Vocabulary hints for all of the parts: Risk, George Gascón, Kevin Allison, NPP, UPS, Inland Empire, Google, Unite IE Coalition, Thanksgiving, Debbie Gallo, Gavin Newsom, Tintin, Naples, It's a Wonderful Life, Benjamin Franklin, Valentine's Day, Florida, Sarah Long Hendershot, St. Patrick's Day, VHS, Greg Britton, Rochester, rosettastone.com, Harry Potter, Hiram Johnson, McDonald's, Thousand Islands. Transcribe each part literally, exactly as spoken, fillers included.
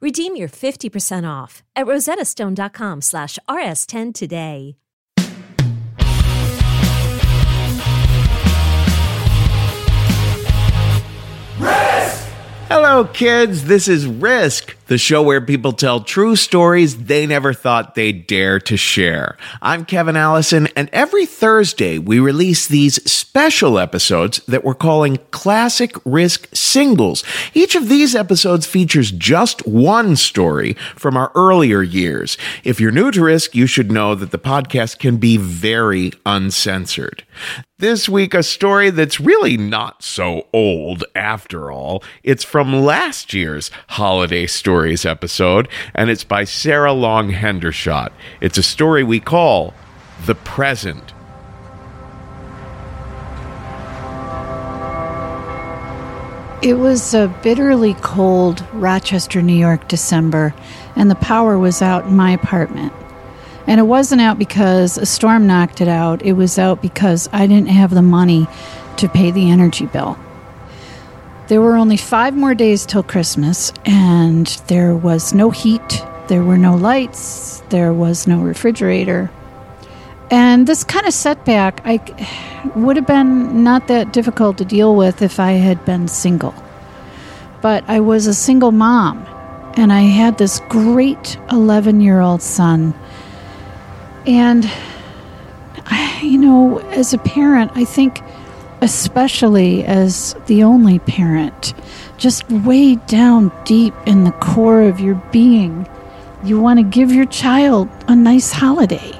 Redeem your fifty percent off at rosettastone.com slash rs10 today. Hello, kids. This is Risk, the show where people tell true stories they never thought they'd dare to share. I'm Kevin Allison, and every Thursday we release these special episodes that we're calling Classic Risk Singles. Each of these episodes features just one story from our earlier years. If you're new to Risk, you should know that the podcast can be very uncensored. This week, a story that's really not so old after all. It's from last year's Holiday Stories episode, and it's by Sarah Long Hendershot. It's a story we call The Present. It was a bitterly cold Rochester, New York December, and the power was out in my apartment. And it wasn't out because a storm knocked it out. It was out because I didn't have the money to pay the energy bill. There were only five more days till Christmas, and there was no heat, there were no lights, there was no refrigerator. And this kind of setback I would have been not that difficult to deal with if I had been single. But I was a single mom, and I had this great eleven-year-old son. And, I, you know, as a parent, I think, especially as the only parent, just way down deep in the core of your being, you want to give your child a nice holiday.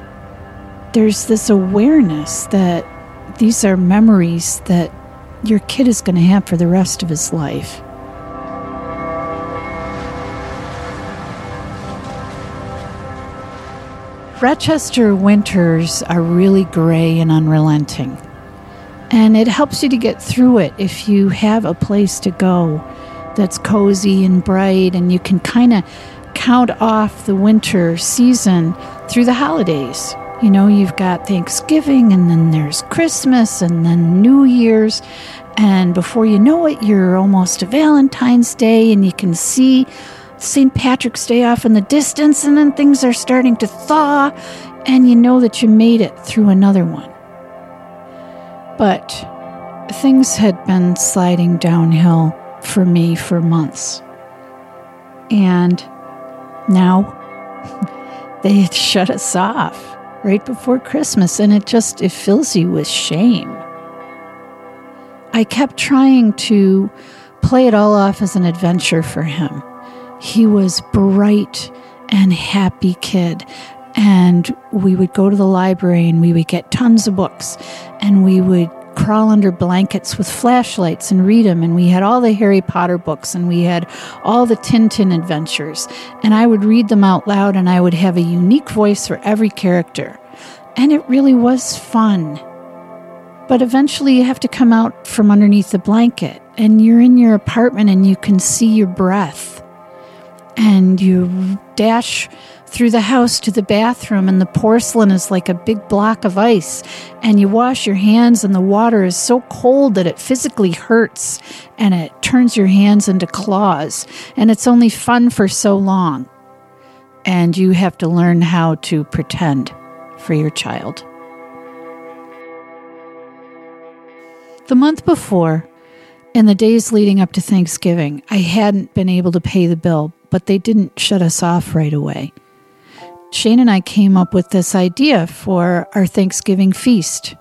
There's this awareness that these are memories that your kid is going to have for the rest of his life. Rochester winters are really gray and unrelenting, and it helps you to get through it if you have a place to go that's cozy and bright, and you can kind of count off the winter season through the holidays. You know, you've got Thanksgiving, and then there's Christmas, and then New Year's, and before you know it, you're almost to Valentine's Day, and you can see Saint Patrick's Day off in the distance, and then things are starting to thaw, and you know that you made it through another one. But things had been sliding downhill for me for months. And now they had shut us off right before Christmas, and it just, it fills you with shame. I kept trying to play it all off as an adventure for him. He was bright and happy kid, and we would go to the library and we would get tons of books, and we would crawl under blankets with flashlights and read them, and we had all the Harry Potter books, and we had all the Tintin adventures, and I would read them out loud, and I would have a unique voice for every character, and it really was fun. But eventually you have to come out from underneath the blanket, and you're in your apartment, and you can see your breath. And you dash through the house to the bathroom, and the porcelain is like a big block of ice, and you wash your hands and the water is so cold that it physically hurts and it turns your hands into claws, and it's only fun for so long. And you have to learn how to pretend for your child. The month before, in the days leading up to Thanksgiving, I hadn't been able to pay the bill, but they didn't shut us off right away. Shane and I came up with this idea for our Thanksgiving feast.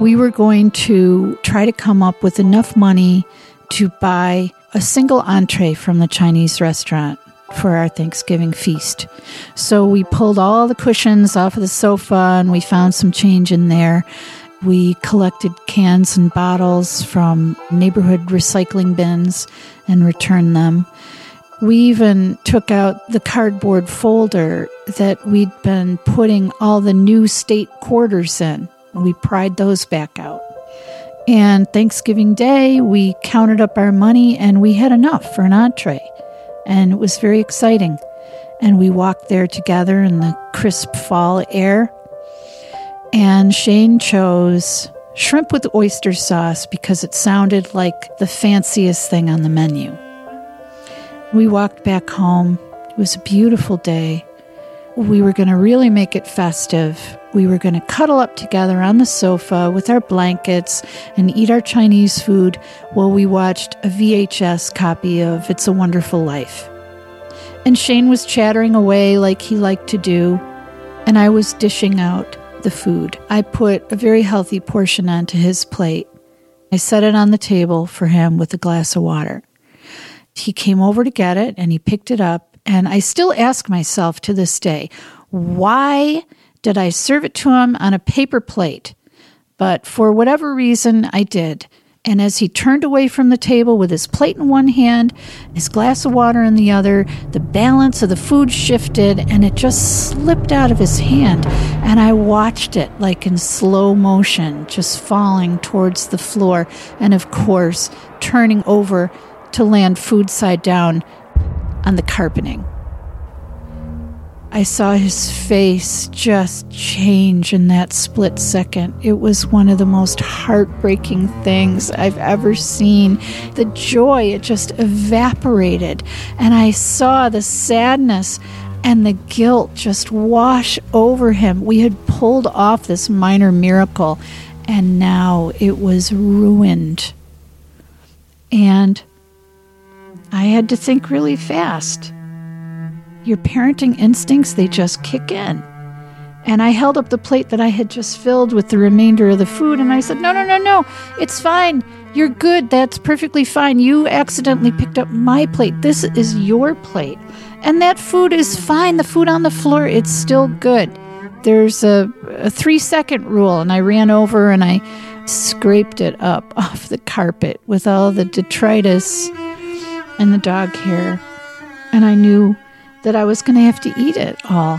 We were going to try to come up with enough money to buy a single entree from the Chinese restaurant for our Thanksgiving feast. So we pulled all the cushions off of the sofa and we found some change in there. We collected cans and bottles from neighborhood recycling bins and returned them. We even took out the cardboard folder that we'd been putting all the new state quarters in. We pried those back out. And Thanksgiving Day, we counted up our money and we had enough for an entree. And it was very exciting. And we walked there together in the crisp fall air. And Shane chose shrimp with oyster sauce because it sounded like the fanciest thing on the menu. We walked back home. It was a beautiful day. We were going to really make it festive. We were going to cuddle up together on the sofa with our blankets and eat our Chinese food while we watched a V H S copy of It's a Wonderful Life. And Shane was chattering away like he liked to do, and I was dishing out the food. I put a very healthy portion onto his plate. I set it on the table for him with a glass of water. He came over to get it and he picked it up, and I still ask myself to this day, why did I serve it to him on a paper plate? But for whatever reason, I did. And as he turned away from the table with his plate in one hand, his glass of water in the other, the balance of the food shifted and it just slipped out of his hand. And I watched it like in slow motion, just falling towards the floor and, of course, turning over to land food side down on the carpeting. I saw his face just change in that split second. It was one of the most heartbreaking things I've ever seen. The joy, it just evaporated. And I saw the sadness and the guilt just wash over him. We had pulled off this minor miracle, and now it was ruined. And I had to think really fast. Your parenting instincts, they just kick in. And I held up the plate that I had just filled with the remainder of the food, and I said, no, no, no, no, it's fine. You're good. That's perfectly fine. You accidentally picked up my plate. This is your plate. And that food is fine. The food on the floor, it's still good. There's a, a three-second rule, and I ran over and I scraped it up off the carpet with all the detritus and the dog hair, and I knew that I was going to have to eat it all.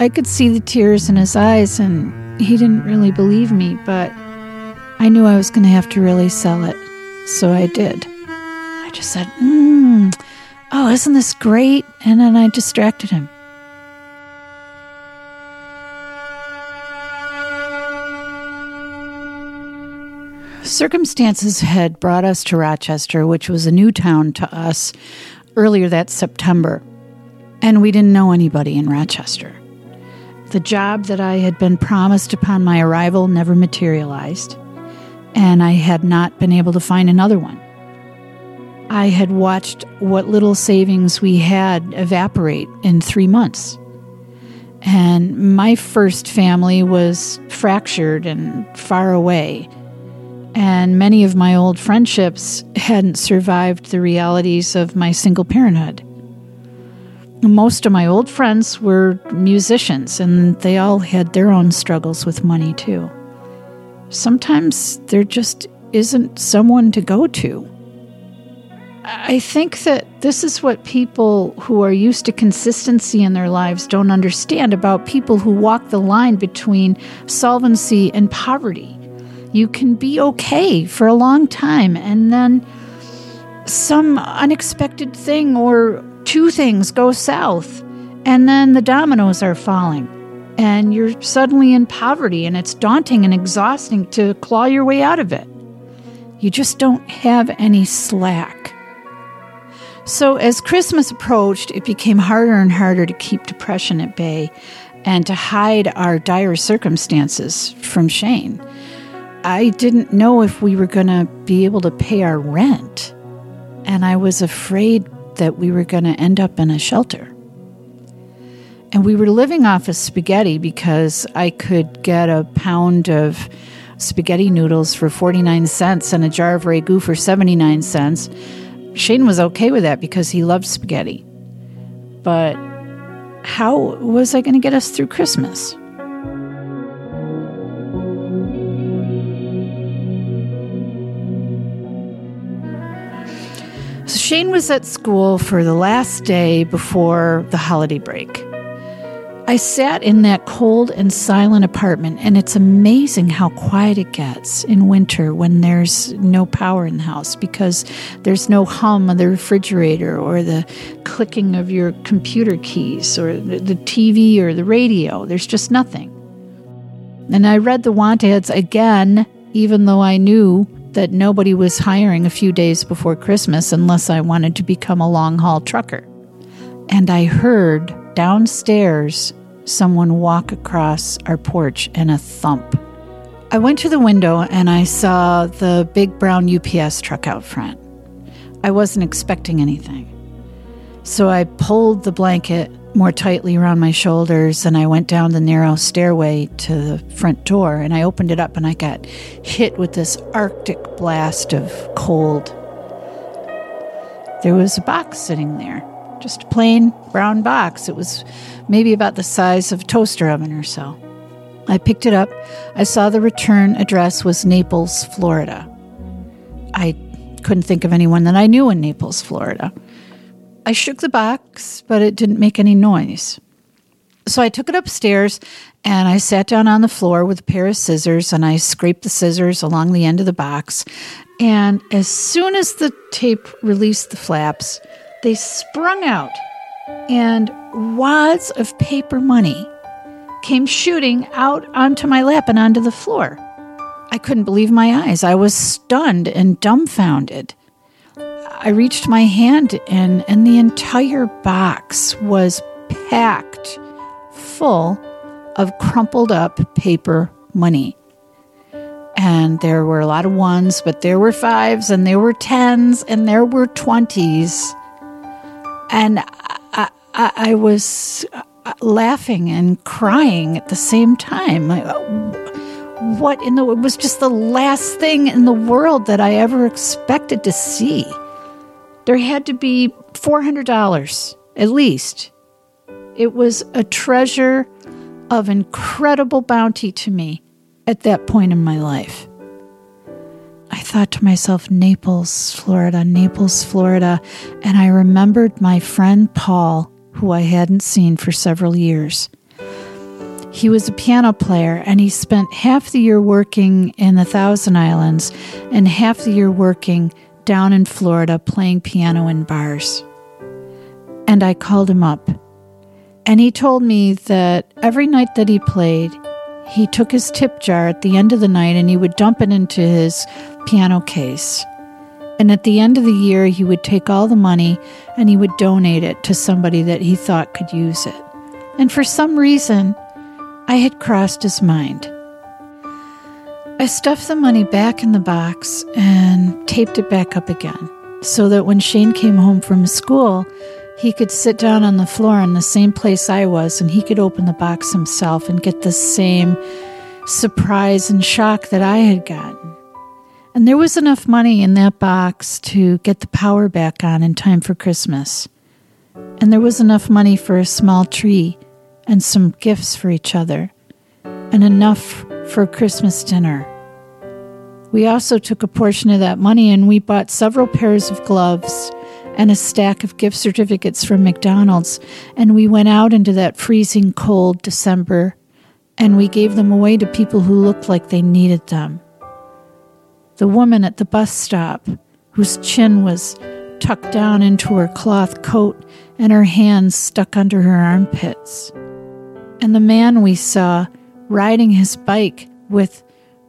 I could see the tears in his eyes, and he didn't really believe me, but I knew I was going to have to really sell it, so I did. I just said, mmm, oh, isn't this great? And then I distracted him. Circumstances had brought us to Rochester, which was a new town to us, earlier that September, and we didn't know anybody in Rochester. The job that I had been promised upon my arrival never materialized, and I had not been able to find another one. I had watched what little savings we had evaporate in three months, and my first family was fractured and far away, and many of my old friendships hadn't survived the realities of my single parenthood. Most of my old friends were musicians, and they all had their own struggles with money, too. Sometimes there just isn't someone to go to. I think that this is what people who are used to consistency in their lives don't understand about people who walk the line between solvency and poverty. You can be okay for a long time, and then some unexpected thing or two things go south, And then the dominoes are falling, and you're suddenly in poverty, and it's daunting and exhausting to claw your way out of it. You just don't have any slack. So as Christmas approached, it became harder and harder to keep depression at bay and to hide our dire circumstances from Shane. I didn't know if we were going to be able to pay our rent, and I was afraid that we were going to end up in a shelter. And we were living off of spaghetti because I could get a pound of spaghetti noodles for forty-nine cents and a jar of ragu for seventy-nine cents. Shane was okay with that because he loved spaghetti. But how was I going to get us through Christmas? So Shane was at school for the last day before the holiday break. I sat in that cold and silent apartment, and it's amazing how quiet it gets in winter when there's no power in the house because there's no hum of the refrigerator or the clicking of your computer keys or the T V or the radio. There's just nothing. And I read the want ads again, even though I knew that nobody was hiring a few days before Christmas unless I wanted to become a long-haul trucker. And I heard downstairs someone walk across our porch and a thump. I went to the window and I saw the big brown U P S truck out front. I wasn't expecting anything. So I pulled the blanket more tightly around my shoulders and I went down the narrow stairway to the front door and I opened it up and I got hit with this Arctic blast of cold. There was a box sitting there. Just a plain brown box. It was maybe about the size of a toaster oven or so. I picked it up. I saw the return address was Naples, Florida. I couldn't think of anyone that I knew in Naples, Florida. I shook the box, but it didn't make any noise. So I took it upstairs, and I sat down on the floor with a pair of scissors, and I scraped the scissors along the end of the box. And as soon as the tape released the flaps, they sprung out, and wads of paper money came shooting out onto my lap and onto the floor. I couldn't believe my eyes. I was stunned and dumbfounded. I reached my hand in, and the entire box was packed full of crumpled up paper money. And there were a lot of ones, but there were fives, and there were tens, and there were twenties. And I, I, I was laughing and crying at the same time. I, what in the? It was just the last thing in the world that I ever expected to see. There had to be four hundred dollars at least. It was a treasure of incredible bounty to me at that point in my life. I thought to myself, Naples, Florida, Naples, Florida, and I remembered my friend Paul, who I hadn't seen for several years. He was a piano player, and he spent half the year working in the Thousand Islands and half the year working down in Florida playing piano in bars. And I called him up, and he told me that every night that he played, he took his tip jar at the end of the night and he would dump it into his piano case. And at the end of the year, he would take all the money and he would donate it to somebody that he thought could use it. And for some reason, I had crossed his mind. I stuffed the money back in the box and taped it back up again so that when Shane came home from school, he could sit down on the floor in the same place I was, and he could open the box himself and get the same surprise and shock that I had gotten. And there was enough money in that box to get the power back on in time for Christmas. And there was enough money for a small tree and some gifts for each other, and enough for Christmas dinner. We also took a portion of that money and we bought several pairs of gloves and a stack of gift certificates from McDonald's, and we went out into that freezing cold December, and we gave them away to people who looked like they needed them. The woman at the bus stop, whose chin was tucked down into her cloth coat and her hands stuck under her armpits. And the man we saw riding his bike with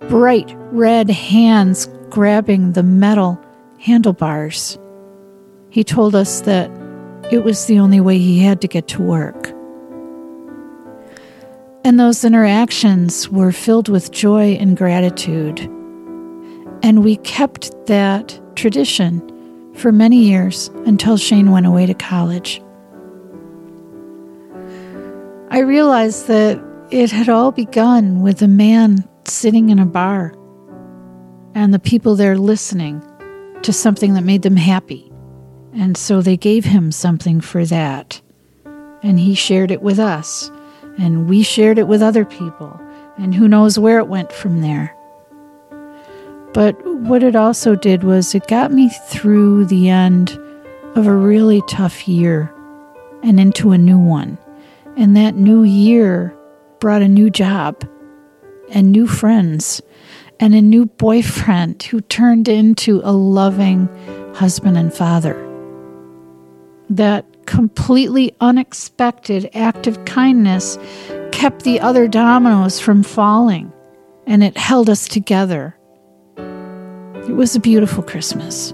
bright red hands grabbing the metal handlebars. He told us that it was the only way he had to get to work. And those interactions were filled with joy and gratitude. And we kept that tradition for many years until Shane went away to college. I realized that it had all begun with a man sitting in a bar and the people there listening to something that made them happy. And so they gave him something for that. And he shared it with us. And we shared it with other people. And who knows where it went from there. But what it also did was it got me through the end of a really tough year and into a new one. And that new year brought a new job and new friends and a new boyfriend who turned into a loving husband and father. That completely unexpected act of kindness kept the other dominoes from falling, and it held us together. It was a beautiful Christmas.